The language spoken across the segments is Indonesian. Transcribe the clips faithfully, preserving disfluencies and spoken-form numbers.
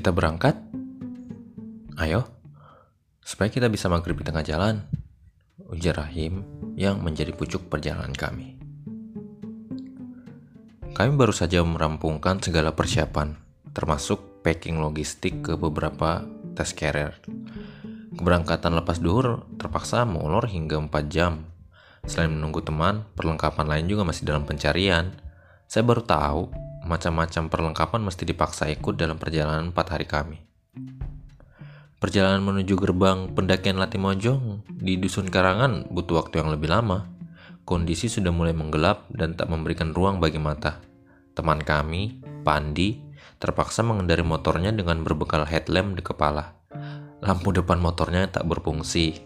Kita berangkat? Ayo, supaya kita bisa maghrib di tengah jalan, ujar Rahim yang menjadi pucuk perjalanan kami. Kami baru saja merampungkan segala persiapan, termasuk packing logistik ke beberapa test carrier. Keberangkatan lepas duhur terpaksa molor hingga empat jam. Selain menunggu teman, perlengkapan lain juga masih dalam pencarian. Saya baru tahu, macam-macam perlengkapan mesti dipaksa ikut dalam perjalanan empat hari kami. Perjalanan menuju gerbang pendakian Latimojong di Dusun Karangan butuh waktu yang lebih lama. Kondisi sudah mulai menggelap dan tak memberikan ruang bagi mata. Teman kami, Pandi, terpaksa mengendari motornya dengan berbekal headlamp di kepala. Lampu depan motornya tak berfungsi.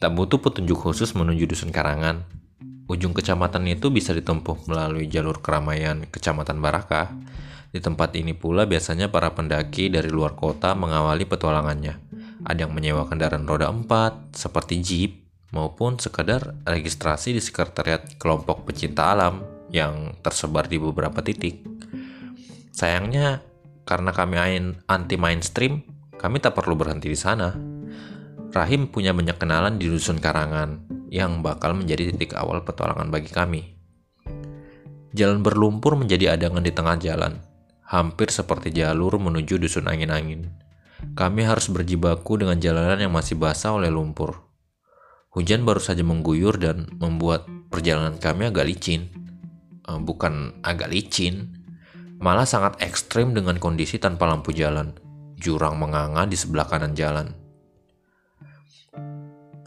Tak butuh petunjuk khusus menuju Dusun Karangan. Ujung kecamatan itu bisa ditempuh melalui jalur keramaian Kecamatan Barakah. Di tempat ini pula biasanya para pendaki dari luar kota mengawali petualangannya. Ada yang menyewa kendaraan roda empat, seperti jeep, maupun sekadar registrasi di sekretariat kelompok pecinta alam yang tersebar di beberapa titik. Sayangnya, karena kami anti-mainstream, kami tak perlu berhenti di sana. Rahim punya banyak kenalan di Dusun Karangan yang bakal menjadi titik awal petualangan bagi kami. Jalan berlumpur menjadi adangan di tengah jalan, hampir seperti jalur menuju dusun angin-angin. Kami harus berjibaku dengan jalanan yang masih basah oleh lumpur. Hujan baru saja mengguyur dan membuat perjalanan kami agak licin. Eh, bukan agak licin, malah sangat ekstrim dengan kondisi tanpa lampu jalan. Jurang menganga di sebelah kanan jalan.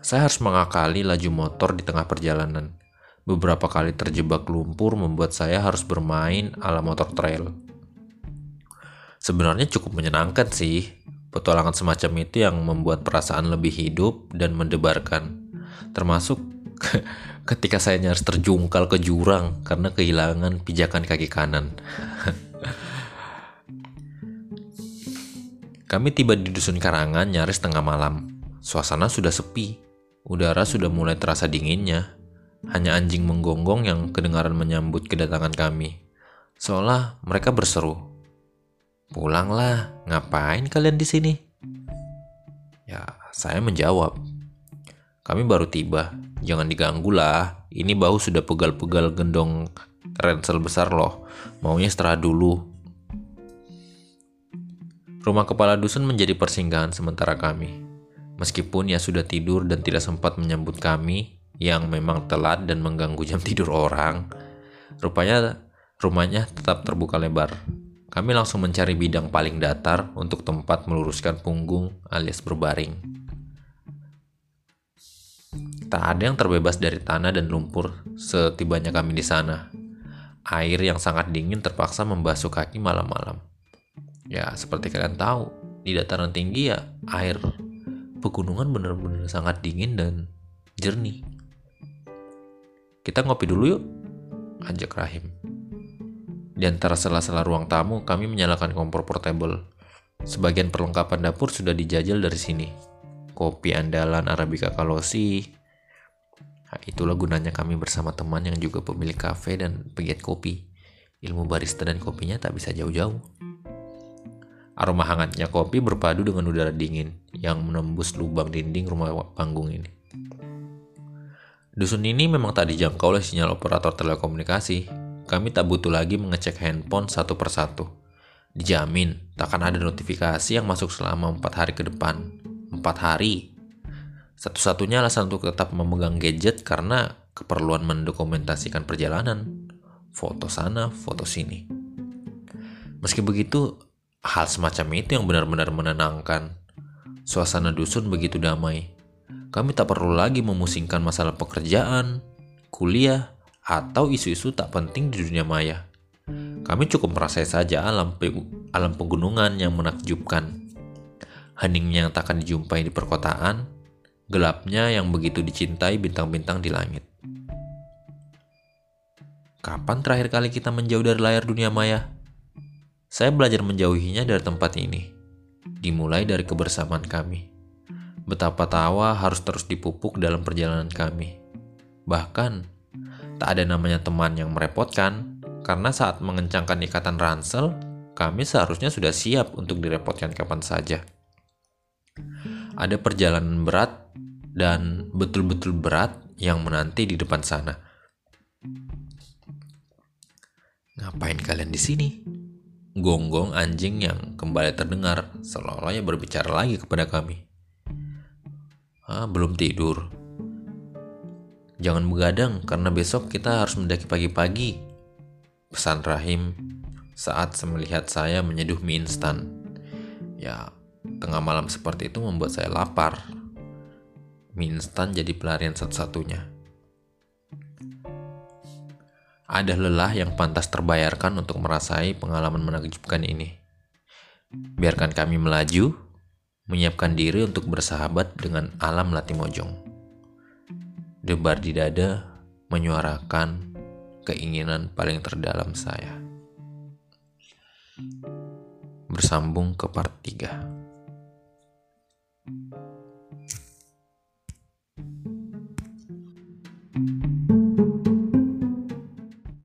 Saya harus mengakali laju motor di tengah perjalanan. Beberapa kali terjebak lumpur membuat saya harus bermain ala motor trail. Sebenarnya cukup menyenangkan sih, petualangan semacam itu yang membuat perasaan lebih hidup dan mendebarkan. Termasuk ke- ketika saya nyaris terjungkal ke jurang karena kehilangan pijakan kaki kanan. Kami tiba di Dusun Karangan nyaris tengah malam. Suasana sudah sepi, udara sudah mulai terasa dinginnya. Hanya anjing menggonggong yang kedengaran menyambut kedatangan kami. Seolah mereka berseru, "Pulanglah, ngapain kalian di sini?" Ya, saya menjawab, "Kami baru tiba, jangan diganggu lah. Ini bau sudah pegal-pegal gendong ransel besar loh. Maunya istirahat dulu." Rumah kepala dusun menjadi persinggahan sementara kami. Meskipun ia sudah tidur dan tidak sempat menyambut kami yang memang telat dan mengganggu jam tidur orang, rupanya rumahnya tetap terbuka lebar. Kami langsung mencari bidang paling datar untuk tempat meluruskan punggung alias berbaring. Tak ada yang terbebas dari tanah dan lumpur setibanya kami di sana. Air yang sangat dingin terpaksa membasuh kaki malam-malam. Ya, seperti kalian tahu, di dataran tinggi ya air pegunungan benar-benar sangat dingin dan jernih. "Kita ngopi dulu yuk," ajak Rahim. Di antara sela-sela ruang tamu, kami menyalakan kompor portable. Sebagian perlengkapan dapur sudah dijajal dari sini. Kopi andalan Arabica Kalosi. Nah, itulah gunanya kami bersama teman yang juga pemilik kafe dan pegiat kopi. Ilmu barista dan kopinya tak bisa jauh-jauh. Aroma hangatnya kopi berpadu dengan udara dingin yang menembus lubang dinding rumah panggung ini. Dusun ini memang tak dijangkau oleh sinyal operator telekomunikasi. Kami tak butuh lagi mengecek handphone satu persatu. Dijamin, takkan ada notifikasi yang masuk selama empat hari ke depan. empat hari. Satu-satunya alasan untuk tetap memegang gadget karena keperluan mendokumentasikan perjalanan. Foto sana, foto sini. Meski begitu, hal semacam itu yang benar-benar menenangkan. Suasana dusun begitu damai. Kami tak perlu lagi memusingkan masalah pekerjaan, kuliah, atau isu-isu tak penting di dunia maya. Kami cukup merasai saja alam, pe- alam pegunungan yang menakjubkan. Heningnya yang takkan dijumpai di perkotaan, gelapnya yang begitu dicintai bintang-bintang di langit. Kapan terakhir kali kita menjauh dari layar dunia maya? Saya belajar menjauhinya dari tempat ini, dimulai dari kebersamaan kami. Betapa tawa harus terus dipupuk dalam perjalanan kami. Bahkan, tak ada namanya teman yang merepotkan, karena saat mengencangkan ikatan ransel, Kami seharusnya sudah siap untuk direpotkan kapan saja. Ada perjalanan berat dan betul-betul berat yang menanti di depan sana. Ngapain kalian di sini? Gonggong anjing yang kembali terdengar seolah-olahnya berbicara lagi kepada kami. Ah, belum tidur. Jangan begadang karena besok kita harus mendaki pagi-pagi. Pesan Rahim saat melihat saya menyeduh mie instan. Ya, tengah malam seperti itu membuat saya lapar. Mie instan jadi pelarian satu-satunya. Ada lelah yang pantas terbayarkan untuk merasai pengalaman menakjubkan ini. Biarkan kami melaju, menyiapkan diri untuk bersahabat dengan alam Latimojong. Debar di dada menyuarakan keinginan paling terdalam saya. Bersambung ke part tiga.